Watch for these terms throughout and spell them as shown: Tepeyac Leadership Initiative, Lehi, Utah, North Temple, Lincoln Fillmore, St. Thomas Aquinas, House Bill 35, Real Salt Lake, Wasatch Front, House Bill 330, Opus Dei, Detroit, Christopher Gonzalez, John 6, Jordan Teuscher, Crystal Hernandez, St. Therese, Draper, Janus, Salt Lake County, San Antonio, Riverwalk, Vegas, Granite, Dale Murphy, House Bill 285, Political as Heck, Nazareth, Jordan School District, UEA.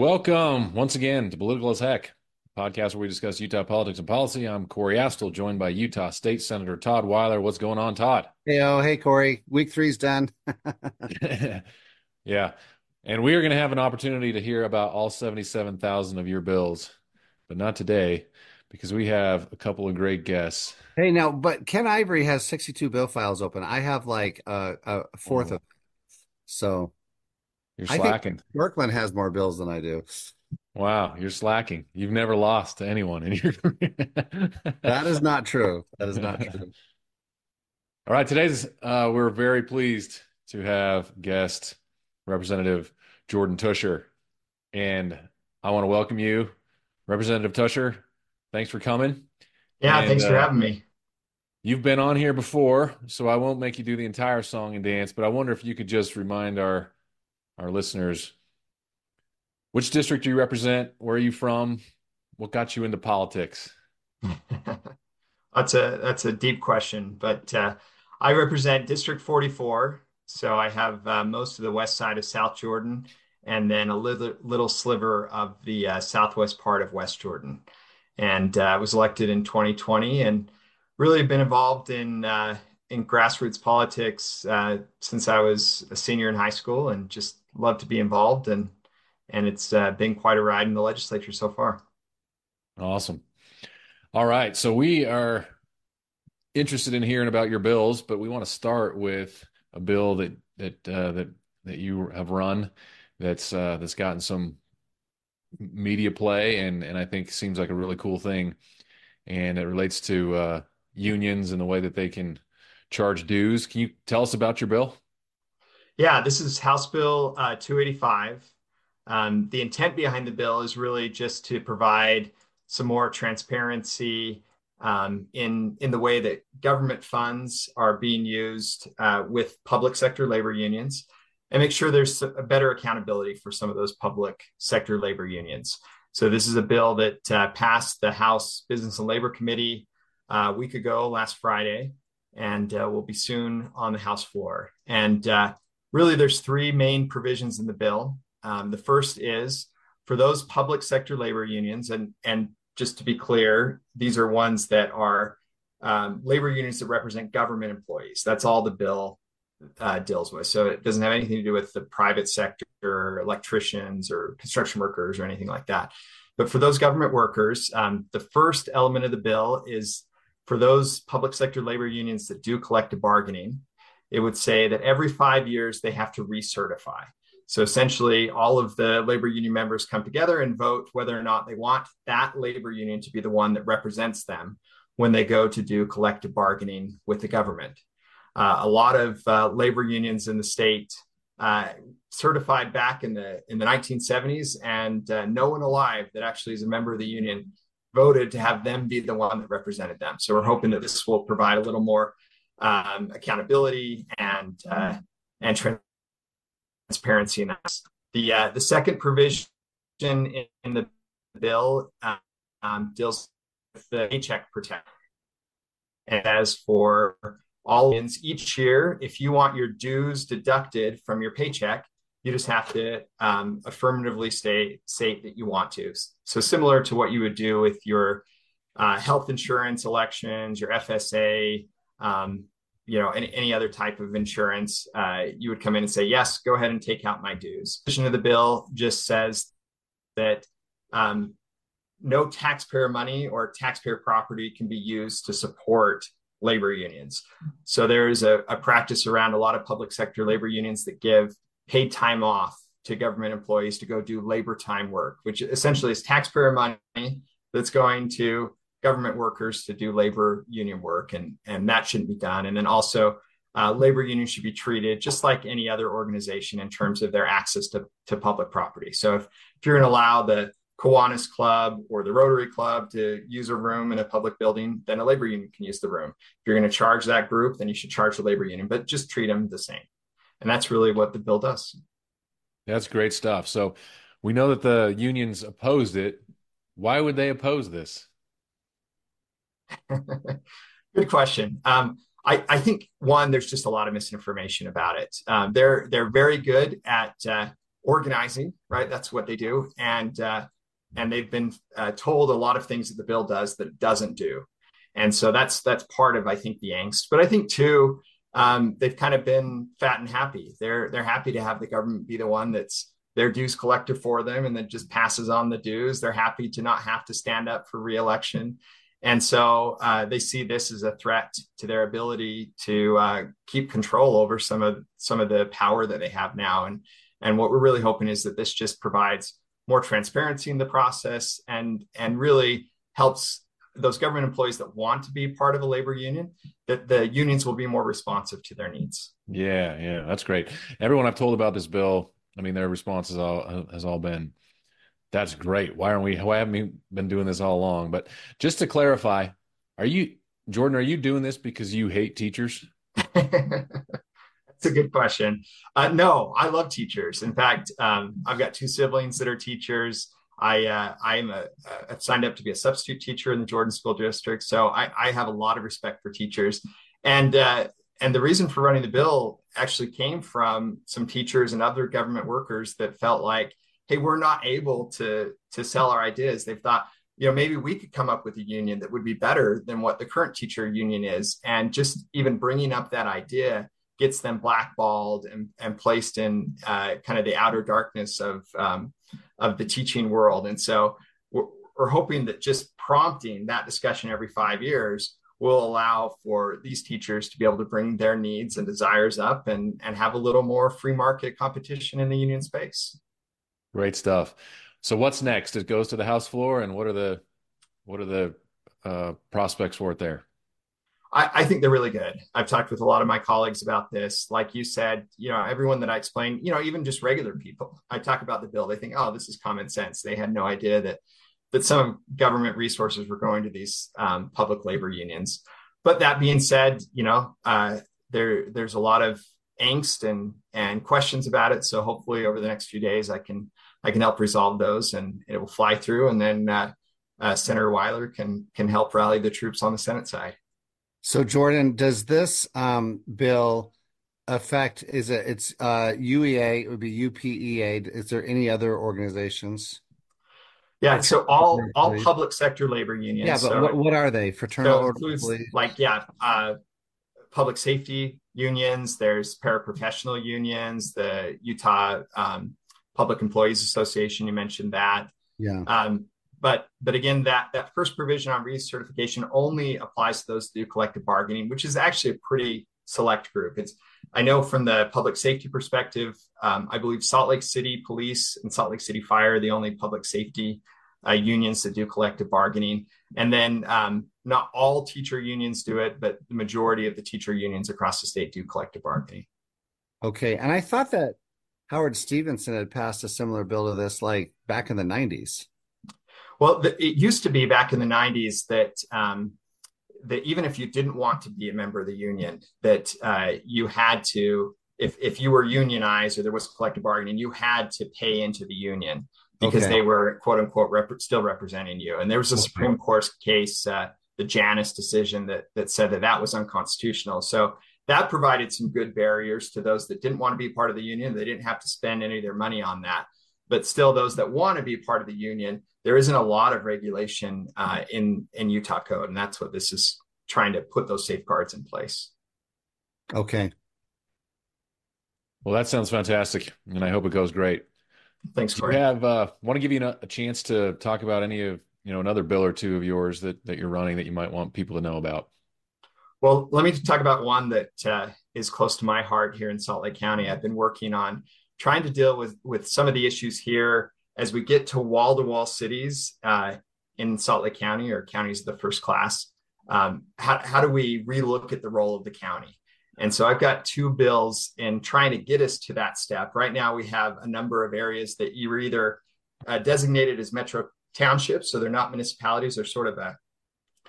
Welcome once again to Political as Heck, a podcast where we discuss Utah politics and policy. I'm Corey Astle, joined by Utah State Senator Todd Weiler. What's going on, Todd? Hey, Corey. Week three's done. Yeah. And we are going to have an opportunity to hear about all 77,000 of your bills, but not today because we have a couple of great guests. Hey, now, but Ken Ivory has 62 bill files open. I have like a fourth of them. So you're slacking. Berkman has more bills than I do. Wow, you're slacking. You've never lost to anyone in your career. That is not true. That is not true. All right, today's we're very pleased to have guest Representative Jordan Teuscher, and I want to welcome you, Representative Teuscher. Thanks for coming. Yeah, and thanks for having me. You've been on here before, so I won't make you do the entire song and dance, but I wonder if you could just remind our listeners, which district do you represent? Where are you from? What got you into politics? That's a deep question, but I represent District 44. So I have most of the west side of South Jordan and then a little sliver of the southwest part of West Jordan. And I was elected in 2020 and really have been involved in grassroots politics since I was a senior in high school and just love to be involved. And it's been quite a ride in the legislature so far. Awesome. All right. So we are interested in hearing about your bills, but we want to start with a bill that you have run that's gotten some media play and I think seems like a really cool thing, and it relates to unions and the way that they can charge dues. Can you tell us about your bill? Yeah, this is House Bill 285. The intent behind the bill is really just to provide some more transparency in the way that government funds are being used with public sector labor unions, and make sure there's a better accountability for some of those public sector labor unions. So this is a bill that passed the House Business and Labor Committee a week ago last Friday, and will be soon on the House floor. And really there's three main provisions in the bill. The first is for those public sector labor unions, and just to be clear, these are ones that are labor unions that represent government employees. That's all the bill deals with. So it doesn't have anything to do with the private sector, electricians or construction workers or anything like that. But for those government workers, the first element of the bill is for those public sector labor unions that do collective bargaining, it would say that every 5 years they have to recertify. So essentially, all of the labor union members come together and vote whether or not they want that labor union to be the one that represents them when they go to do collective bargaining with the government. A lot of labor unions in the state certified back in the 1970s, and no one alive that actually is a member of the union voted to have them be the one that represented them. So we're hoping that this will provide a little more accountability and transparency in us. The second provision in the bill deals with the paycheck protection. And as for all unions, each year, if you want your dues deducted from your paycheck, you just have to affirmatively state that you want to. So similar to what you would do with your health insurance elections, your FSA, any other type of insurance, you would come in and say, yes, go ahead and take out my dues. The provision of the bill just says that no taxpayer money or taxpayer property can be used to support labor unions. So there is a practice around a lot of public sector labor unions that give paid time off to government employees to go do labor time work, which essentially is taxpayer money that's going to government workers to do labor union work, and that shouldn't be done. And then also labor unions should be treated just like any other organization in terms of their access to public property. So if you're going to allow the Kiwanis Club or the Rotary Club to use a room in a public building, then a labor union can use the room. If you're going to charge that group, then you should charge the labor union, but just treat them the same. And that's really what the bill does. That's great stuff. So we know that the unions opposed it. Why would they oppose this? Good question. I think, one, there's just a lot of misinformation about it. They're very good at organizing, right? That's what they do. And they've been told a lot of things that the bill does that it doesn't do. And so that's part of, I think, the angst. But I think too, they've kind of been fat and happy. They're happy to have the government be the one that's their dues collector for them and then just passes on the dues. They're happy to not have to stand up for reelection. And so they see this as a threat to their ability to keep control over some of the power that they have now. And what we're really hoping is that this just provides more transparency in the process and really helps those government employees that want to be part of a labor union, that the unions will be more responsive to their needs. Yeah. Yeah. That's great. Everyone I've told about this bill, I mean, their response has all been, that's great. Why haven't we been doing this all along? But just to clarify, Jordan, are you doing this because you hate teachers? That's a good question. No, I love teachers. In fact, I've got two siblings that are teachers. I've signed up to be a substitute teacher in the Jordan School District. So I have a lot of respect for teachers. And the reason for running the bill actually came from some teachers and other government workers that felt like, hey, we're not able to sell our ideas. They've thought, maybe we could come up with a union that would be better than what the current teacher union is. And just even bringing up that idea gets them blackballed and placed in kind of the outer darkness of the teaching world. And so we're hoping that just prompting that discussion every 5 years will allow for these teachers to be able to bring their needs and desires up and have a little more free market competition in the union space. Great stuff. So what's next? It goes to the House floor, and what are the prospects for it there? I think they're really good. I've talked with a lot of my colleagues about this. Like you said, everyone that I explained, even just regular people, I talk about the bill. They think, oh, this is common sense. They had no idea that some government resources were going to these public labor unions. But that being said, there's a lot of angst and questions about it. So hopefully over the next few days, I can help resolve those, and it will fly through. And then Senator Weiler can help rally the troops on the Senate side. So Jordan, does this bill affect? It's UEA? It would be UPEA. Is there any other organizations? Yeah, so all public sector labor unions. Yeah, but so, what are they? Fraternal includes, public safety unions. There's paraprofessional unions. The Utah Public Employees Association. You mentioned that. Yeah. But again, that first provision on recertification only applies to those that do collective bargaining, which is actually a pretty select group. I know from the public safety perspective, I believe Salt Lake City Police and Salt Lake City Fire are the only public safety unions that do collective bargaining. And then not all teacher unions do it, but the majority of the teacher unions across the state do collective bargaining. Okay. And I thought that Howard Stevenson had passed a similar bill to this, like back in the 90s. Well, it used to be back in the 90s that even if you didn't want to be a member of the union, that you had to, if you were unionized or there was collective bargaining, you had to pay into the union because they were, quote unquote, still representing you. And there was a Supreme Court case, the Janus decision that said that was unconstitutional. So that provided some good barriers to those that didn't want to be part of the union. They didn't have to spend any of their money on that. But still, those that want to be part of the union, there isn't a lot of regulation in Utah code. And that's what this is trying to put those safeguards in place. Okay. Well, that sounds fantastic. And I hope it goes great. Thanks, Corey. Want to give you a chance to talk about any of, another bill or two of yours that you're running that you might want people to know about. Well, let me talk about one that is close to my heart here in Salt Lake County. I've been working on trying to deal with some of the issues here as we get to wall-to-wall cities in Salt Lake County or counties of the first class. How do we relook at the role of the county? And so I've got two bills in trying to get us to that step. Right now, we have a number of areas that you're either designated as metro townships, so they're not municipalities, they're sort of a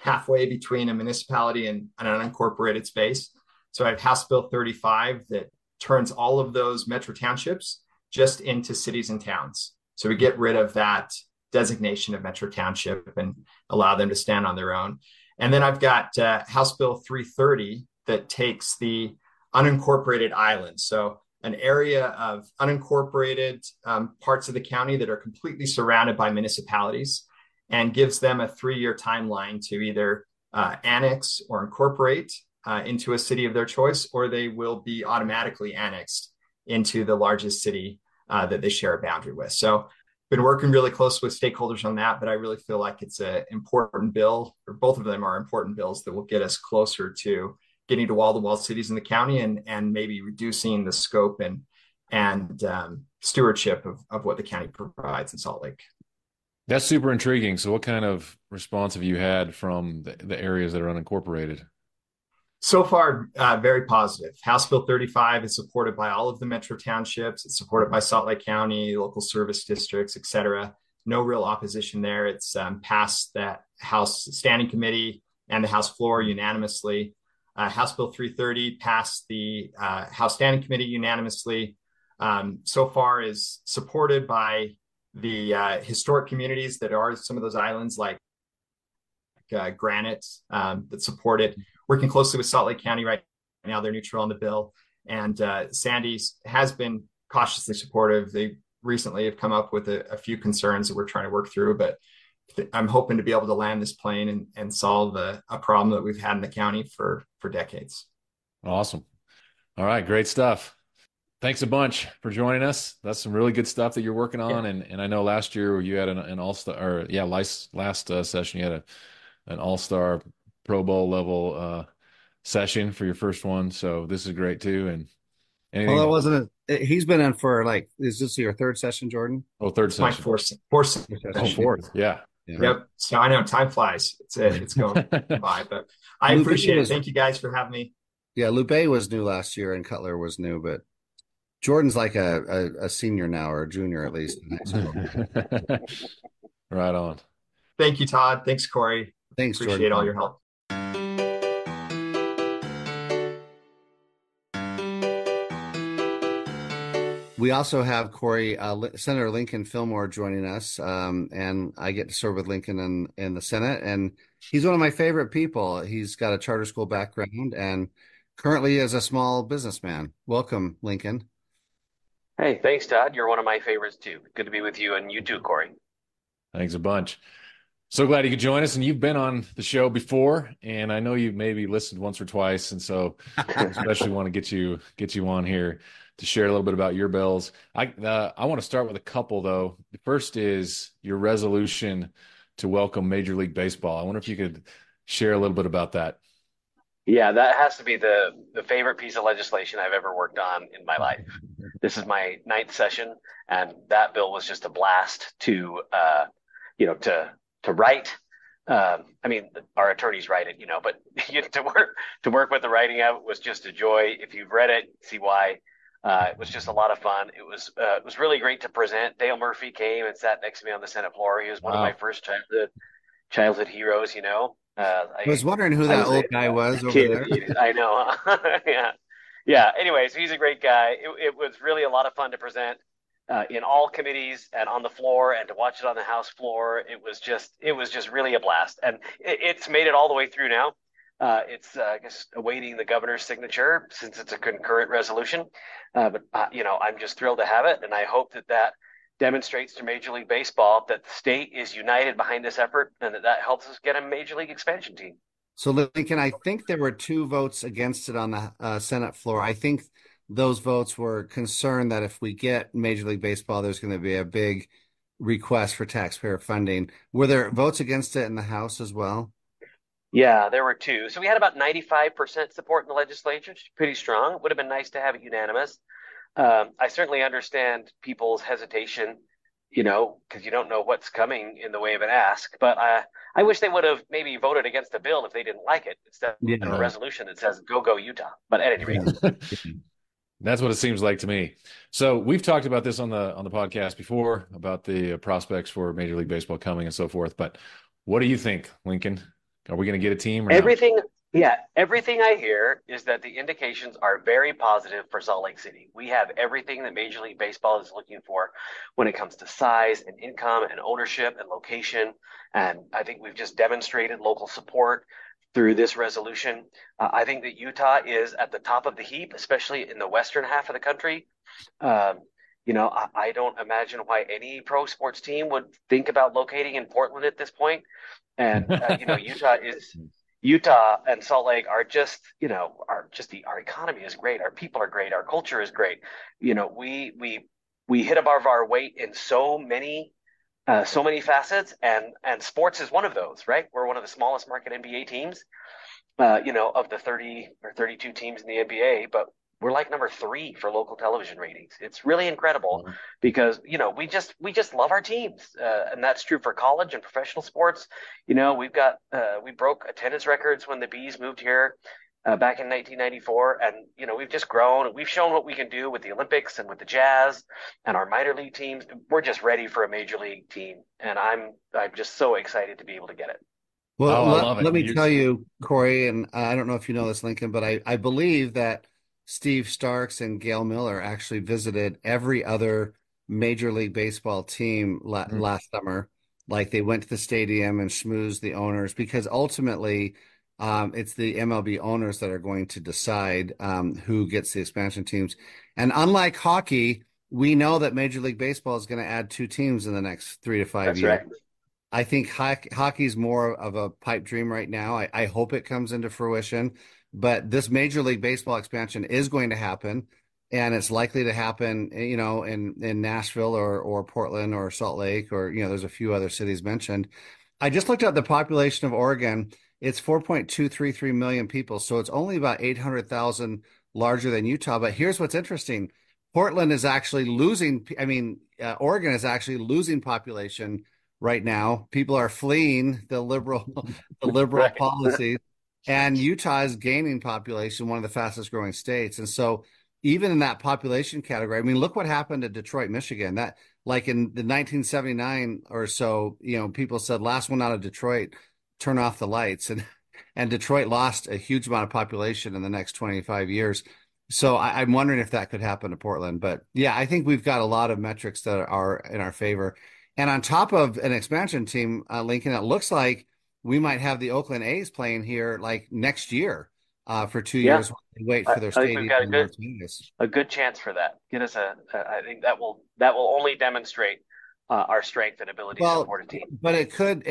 halfway between a municipality and an unincorporated space. So I have House Bill 35 that turns all of those metro townships just into cities and towns. So we get rid of that designation of metro township and allow them to stand on their own. And then I've got House Bill 330 that takes the unincorporated islands. So an area of unincorporated parts of the county that are completely surrounded by municipalities, and gives them a 3-year timeline to either annex or incorporate into a city of their choice, or they will be automatically annexed into the largest city that they share a boundary with. So been working really close with stakeholders on that, but I really feel like it's an important bill, or both of them are important bills that will get us closer to getting to wall-to-wall cities in the county, and maybe reducing the scope and stewardship of what the county provides in Salt Lake. That's super intriguing. So what kind of response have you had from the areas that are unincorporated? So far, very positive. House Bill 35 is supported by all of the metro townships. It's supported by Salt Lake County, local service districts, et cetera. No real opposition there. It's passed that House Standing Committee and the House floor unanimously. House Bill 330 passed the House Standing Committee unanimously. So far is supported by the historic communities that are some of those islands, like Granite, that support it. Working closely with Salt Lake County right now, they're neutral on the bill. And Sandy has been cautiously supportive. They recently have come up with a few concerns that we're trying to work through, but I'm hoping to be able to land this plane and solve a problem that we've had in the county for decades. Awesome. All right. Great stuff. Thanks a bunch for joining us. That's some really good stuff that you're working on. Yeah. And I know last year you had an all-star, or yeah, last session, you had an all-star Pro Bowl level session for your first one. So this is great too. And anything? Well, that wasn't he's been in for is this your third session, Jordan? Oh, third session. My fourth. Oh, fourth. Yeah. Yeah. Yep. So I know time flies. It's going by, but I appreciate it. Thank you guys for having me. Yeah. Lupe was new last year and Cutler was new, but Jordan's like a senior now, or a junior at least. Right on. Thank you, Todd. Thanks, Corey. Thanks, Jordan. Appreciate all your help. We also have Corey, Senator Lincoln Fillmore joining us, and I get to serve with Lincoln in the Senate, and he's one of my favorite people. He's got a charter school background and currently is a small businessman. Welcome, Lincoln. Hey, thanks, Todd. You're one of my favorites, too. Good to be with you, and you too, Corey. Thanks a bunch. So glad you could join us, and you've been on the show before, and I know you maybe listened once or twice, and so especially want to get you on here to share a little bit about your bills. I want to start with a couple, though. The first is your resolution to welcome Major League Baseball. I wonder if you could share a little bit about that. Yeah, that has to be the favorite piece of legislation I've ever worked on in my life. This is my 9th session, and that bill was just a blast to write. I mean, our attorneys write it, but to work with the writing of it was just a joy. If you've read it, see why. It was just a lot of fun. It was really great to present. Dale Murphy came and sat next to me on the Senate floor. He was one of my first childhood heroes. I was wondering who that old guy was over there. I know. Yeah. Anyways, he's a great guy. It was really a lot of fun to present in all committees and on the floor, and to watch it on the House floor. It was just really a blast, and it's made it all the way through now. I guess, awaiting the governor's signature, since it's a concurrent resolution. But I'm just thrilled to have it. And I hope that demonstrates to Major League Baseball that the state is united behind this effort, and that helps us get a Major League expansion team. So, Lincoln, I think there were 2 votes against it on the Senate floor. I think those votes were concerned that if we get Major League Baseball, there's going to be a big request for taxpayer funding. Were there votes against it in the House as well? Yeah, there were 2. So we had about 95% support in the legislature, which is pretty strong. It would have been nice to have it unanimous. I certainly understand people's hesitation, because you don't know what's coming in the way of an ask. But I wish they would have maybe voted against the bill if they didn't like it, instead of a resolution that says, go Utah. But at any rate. That's what it seems like to me. So we've talked about this on the podcast before, about the prospects for Major League Baseball coming and so forth. But what do you think, Lincoln? Are we going to get a team? Everything I hear is that the indications are very positive for Salt Lake City. We have everything that Major League Baseball is looking for when it comes to size and income and ownership and location. And I think we've just demonstrated local support through this resolution. I think that Utah is at the top of the heap, especially in the western half of the country. I don't imagine why any pro sports team would think about locating in Portland at this point. And, Utah and Salt Lake are just, our economy is great. Our people are great. Our culture is great. We hit above our weight in so many facets, and sports is one of those, right? We're one of the smallest market NBA teams, of the 30 or 32 teams in the NBA, but we're like number 3 for local television ratings. It's really incredible because, we just love our teams. And that's true for college and professional sports. We've got, we broke attendance records when the Bees moved here back in 1994. And, we've just grown, and we've shown what we can do with the Olympics and with the Jazz and our minor league teams. We're just ready for a major league team. And I'm just so excited to be able to get it. Well, let me tell you, Corey, and I don't know if you know this, Lincoln, but I believe that Steve Starks and Gail Miller actually visited every other Major League Baseball team last summer. Like, they went to the stadium and schmoozed the owners, because ultimately it's the MLB owners that are going to decide who gets the expansion teams. And unlike hockey, we know that Major League Baseball is going to add 2 teams in the next 3 to 5 That's years. Right. I think hockey's more of a pipe dream right now. I hope it comes into fruition. But this Major League Baseball expansion is going to happen, and it's likely to happen, in Nashville or Portland or Salt Lake, or, there's a few other cities mentioned. I just looked up the population of Oregon. It's 4.233 million people, so it's only about 800,000 larger than Utah. But here's what's interesting. Portland is actually losing – Oregon is actually losing population right now. People are fleeing the liberal right. policies. And Utah is gaining population, one of the fastest growing states. And so even in that population category, look what happened to Detroit, Michigan. That, like, in the 1979 or so, people said, last one out of Detroit, turn off the lights. And Detroit lost a huge amount of population in the next 25 years. So I'm wondering if that could happen to Portland. But yeah, I think we've got a lot of metrics that are in our favor. And on top of an expansion team, Lincoln, it looks like we might have the Oakland A's playing here like next year for 2 years. While they wait for their stadium. We've got a good chance for that. Get us I think that will only demonstrate our strength and ability to support a team. But it could.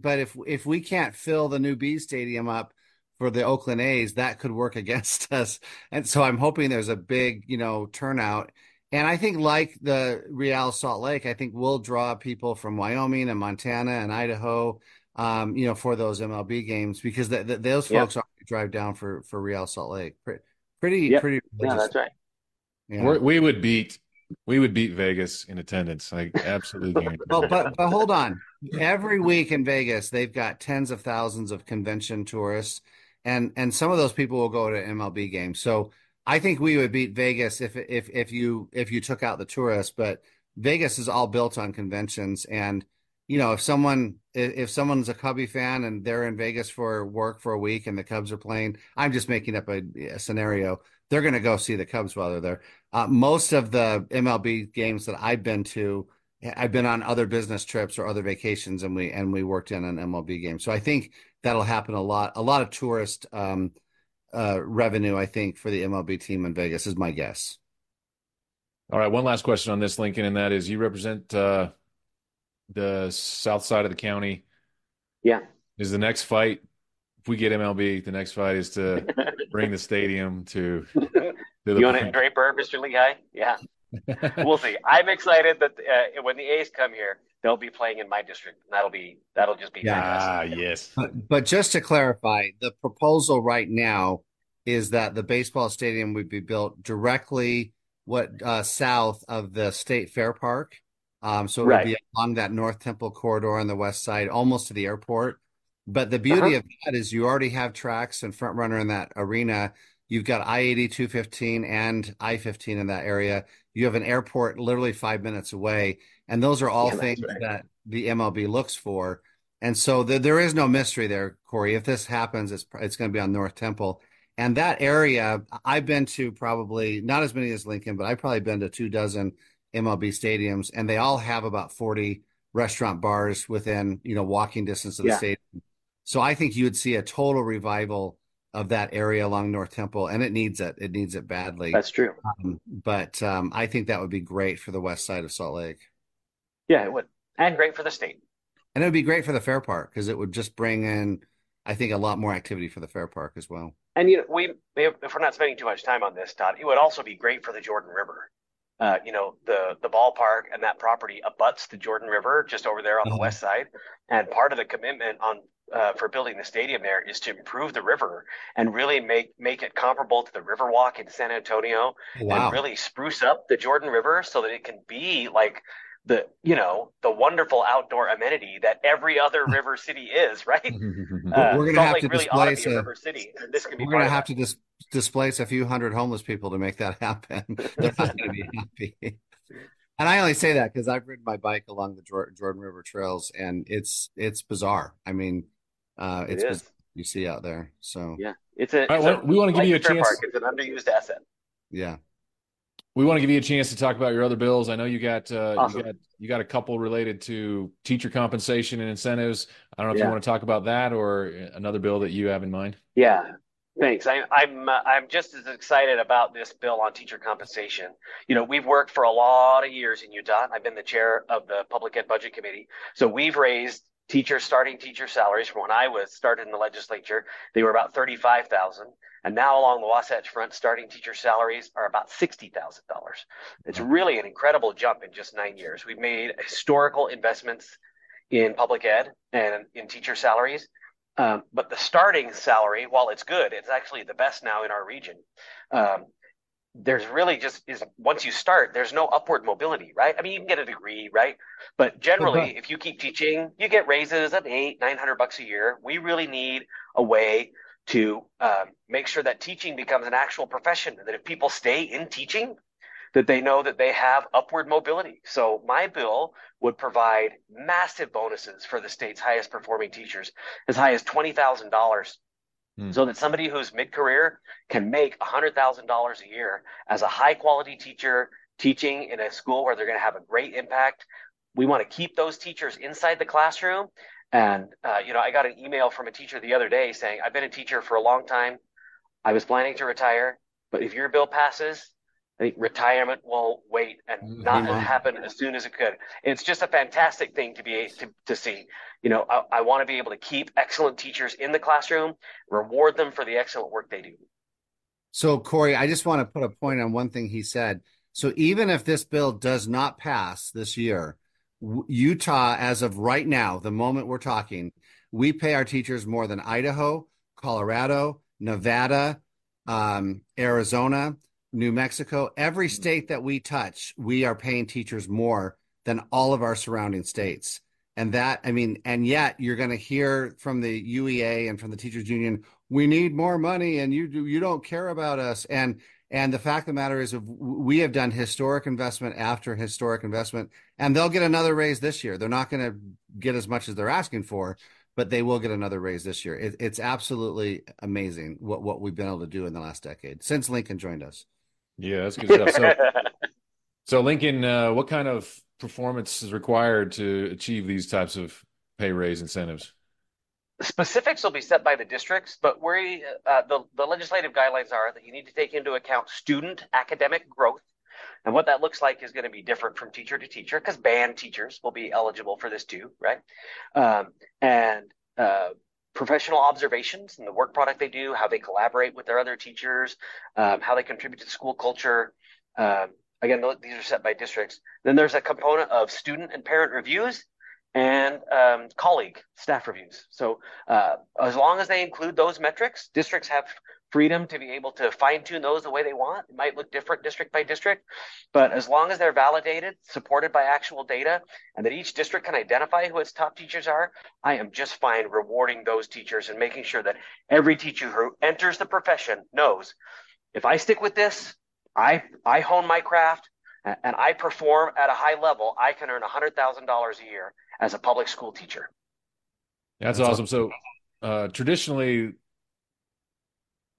But if we can't fill the new Bees Stadium up for the Oakland A's, that could work against us. And so I'm hoping there's a big, turnout. And I think, like the Real Salt Lake, I think we'll draw people from Wyoming and Montana and Idaho. For those MLB games, because those folks are going to drive down for Real Salt Lake. Pretty religious. Yeah, that's right. Yeah. We would beat Vegas in attendance. I absolutely guarantee. But hold on. Every week in Vegas, they've got tens of thousands of convention tourists, and some of those people will go to MLB games. So I think we would beat Vegas if you took out the tourists. But Vegas is all built on conventions, and if someone's a Cubby fan and they're in Vegas for work for a week and the Cubs are playing, I'm just making up a scenario, they're going to go see the Cubs while they're there. Most of the MLB games that I've been to, I've been on other business trips or other vacations, and we worked in an MLB game. So I think that'll happen a lot of tourist revenue, I think, for the MLB team in Vegas is my guess. All right, one last question on this, Lincoln, and that is, you represent the south side of the county. Yeah. Is the next fight, if we get MLB, the next fight is to bring the stadium to the. You want it, Draper, Mr. Lehi? Yeah. We'll see. I'm excited that when the A's come here, they'll be playing in my district. That'll just be fantastic. Ah, yes. But just to clarify, the proposal right now is that the baseball stadium would be built directly south of the State Fair Park. So it would be along that North Temple corridor on the west side, almost to the airport. But the beauty of that is you already have tracks and FrontRunner in that arena. You've got I-80, 215, and I-15 in that area. You have an airport literally 5 minutes away. And those are all things that the MLB looks for. And so there is no mystery there, Corey. If this happens, it's going to be on North Temple. And that area, I've been to probably not as many as Lincoln, but I've probably been to 24 MLB stadiums, and they all have about 40 restaurant bars within walking distance of the stadium. So I think you would see a total revival of that area along North Temple, and it needs it. It needs it badly. That's true. But I think that would be great for the west side of Salt Lake. Yeah, it would. And great for the state. And it would be great for the fair park, because it would just bring in, I think, a lot more activity for the fair park as well. And you know, if we're not spending too much time on this, Todd, it would also be great for the Jordan River. The ballpark and that property abuts the Jordan River just over there on the west side. And part of the commitment on for building the stadium there is to improve the river and really make it comparable to the Riverwalk in San Antonio. Wow. And really spruce up the Jordan River so that it can be like the wonderful outdoor amenity that every other river city is, right? We're going to have to displace a river city. This can be we're going to have to displace a few hundred homeless people to make that happen. They're not going to be happy. And I only say that because I've ridden my bike along the Jordan River trails, and it's bizarre. I mean, it's what you see out there. So yeah, we want to give you a chance. Park. It's an underused asset. Yeah. We want to give you a chance to talk about your other bills. I know you got awesome. you got a couple related to teacher compensation and incentives. I don't know if you want to talk about that or another bill that you have in mind. Yeah, thanks. I'm just as excited about this bill on teacher compensation. You know, we've worked for a lot of years in Utah. I've been the chair of the Public Ed Budget Committee, so we've raised starting teacher salaries from when I was started in the legislature. They were about $35,000. And now along the Wasatch Front, starting teacher salaries are about $60,000. It's really an incredible jump in just 9 years. We've made historical investments in public ed and in teacher salaries. But the starting salary, while it's good, it's actually the best now in our region. There's really once you start, there's no upward mobility, right? I mean, you can get a degree, right? But generally, if you keep teaching, you get raises of $900 a year. We really need a way to make sure that teaching becomes an actual profession, and that if people stay in teaching, that they know that they have upward mobility. So my bill would provide massive bonuses for the state's highest performing teachers, as high as $20,000, so that somebody who's mid-career can make $100,000 a year as a high-quality teacher teaching in a school where they're going to have a great impact. We want to keep those teachers inside the classroom. And, I got an email from a teacher the other day saying, I've been a teacher for a long time. I was planning to retire, but if your bill passes, I think retirement will wait and not happen as soon as it could. And it's just a fantastic thing to see. You know, I want to be able to keep excellent teachers in the classroom, reward them for the excellent work they do. So, Corey, I just want to put a point on one thing he said. So even if this bill does not pass this year, Utah, as of right now, the moment we're talking, we pay our teachers more than Idaho, Colorado, Nevada, Arizona, New Mexico. Every state that we touch, we are paying teachers more than all of our surrounding states. And that, I mean, and yet you're going to hear from the UEA and from the teachers union, we need more money and you don't care about us. And the fact of the matter is we have done historic investment after historic investment, and they'll get another raise this year. They're not going to get as much as they're asking for, but they will get another raise this year. It's absolutely amazing what we've been able to do in the last decade since Lincoln joined us. Yeah, that's good stuff. So Lincoln, what kind of performance is required to achieve these types of pay raise incentives? Specifics will be set by the districts, but the legislative guidelines are that you need to take into account student academic growth, and what that looks like is going to be different from teacher to teacher, because band teachers will be eligible for this too, right? And professional observations and the work product they do, how they collaborate with their other teachers, how they contribute to school culture. Again, these are set by districts. Then there's a component of student and parent reviews, and colleague staff reviews. So as long as they include those metrics, districts have freedom to be able to fine tune those the way they want. It might look different district by district, but as long as they're validated, supported by actual data, and that each district can identify who its top teachers are, I am just fine rewarding those teachers and making sure that every teacher who enters the profession knows, if I stick with this, I hone my craft and I perform at a high level, I can earn $100,000 a year as a public school teacher. That's awesome. So traditionally,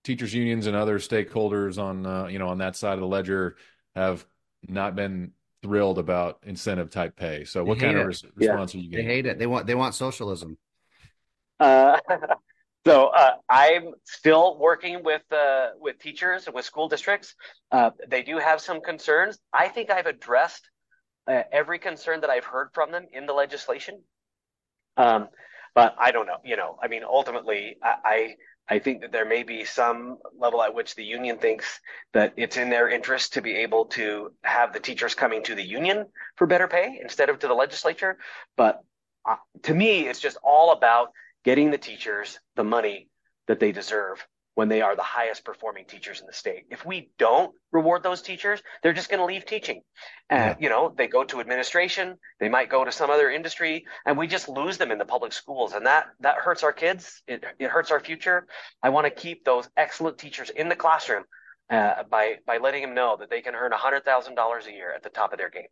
teachers unions and other stakeholders on that side of the ledger have not been thrilled about incentive type pay. So what kind of response are you getting? They hate it. They want socialism. So I'm still working with teachers and with school districts. They do have some concerns. I think I've addressed every concern that I've heard from them in the legislation. But I don't know. You know, I mean, ultimately, I think that there may be some level at which the union thinks that it's in their interest to be able to have the teachers coming to the union for better pay instead of to the legislature. But to me, it's just all about getting the teachers the money that they deserve when they are the highest performing teachers in the state. If we don't reward those teachers, they're just going to leave teaching. Yeah. You know, they go to administration, they might go to some other industry, and we just lose them in the public schools. And that hurts our kids. It hurts our future. I want to keep those excellent teachers in the classroom by letting them know that they can earn $100,000 a year at the top of their game.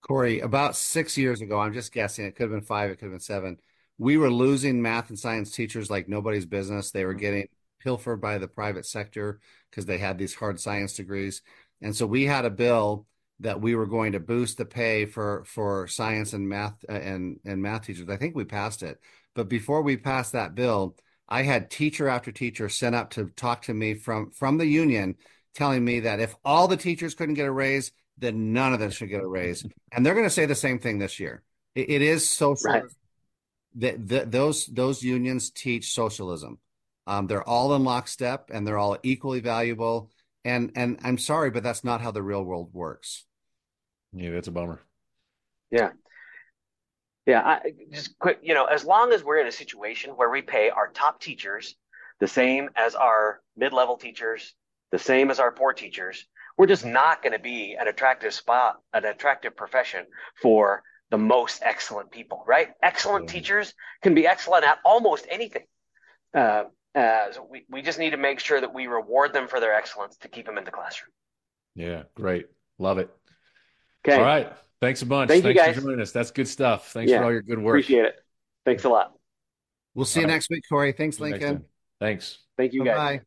Corey, about 6 years ago, I'm just guessing, it could have been 5, it could have been 7, we were losing math and science teachers like nobody's business. They were getting pilfered by the private sector because they had these hard science degrees. And so we had a bill that we were going to boost the pay for science and math and math teachers. I think we passed it. But before we passed that bill, I had teacher after teacher sent up to talk to me from the union, telling me that if all the teachers couldn't get a raise, then none of them should get a raise. And they're going to say the same thing this year. It is socialism. Right. Those unions teach socialism. They're all in lockstep and they're all equally valuable. And I'm sorry, but that's not how the real world works. Yeah, that's a bummer. Yeah. Yeah. Just quick, you know, as long as we're in a situation where we pay our top teachers the same as our mid-level teachers, the same as our poor teachers, we're just not going to be an attractive spot, an attractive profession for the most excellent people, right? Excellent teachers can be excellent at almost anything. So we just need to make sure that we reward them for their excellence to keep them in the classroom. Yeah, great. Love it. Okay. All right. Thanks a bunch. Thanks for joining us. That's good stuff. Thanks for all your good work. Appreciate it. Thanks a lot. We'll see you next week, Corey. Thanks, Lincoln. Thanks. Thank you, guys. Bye.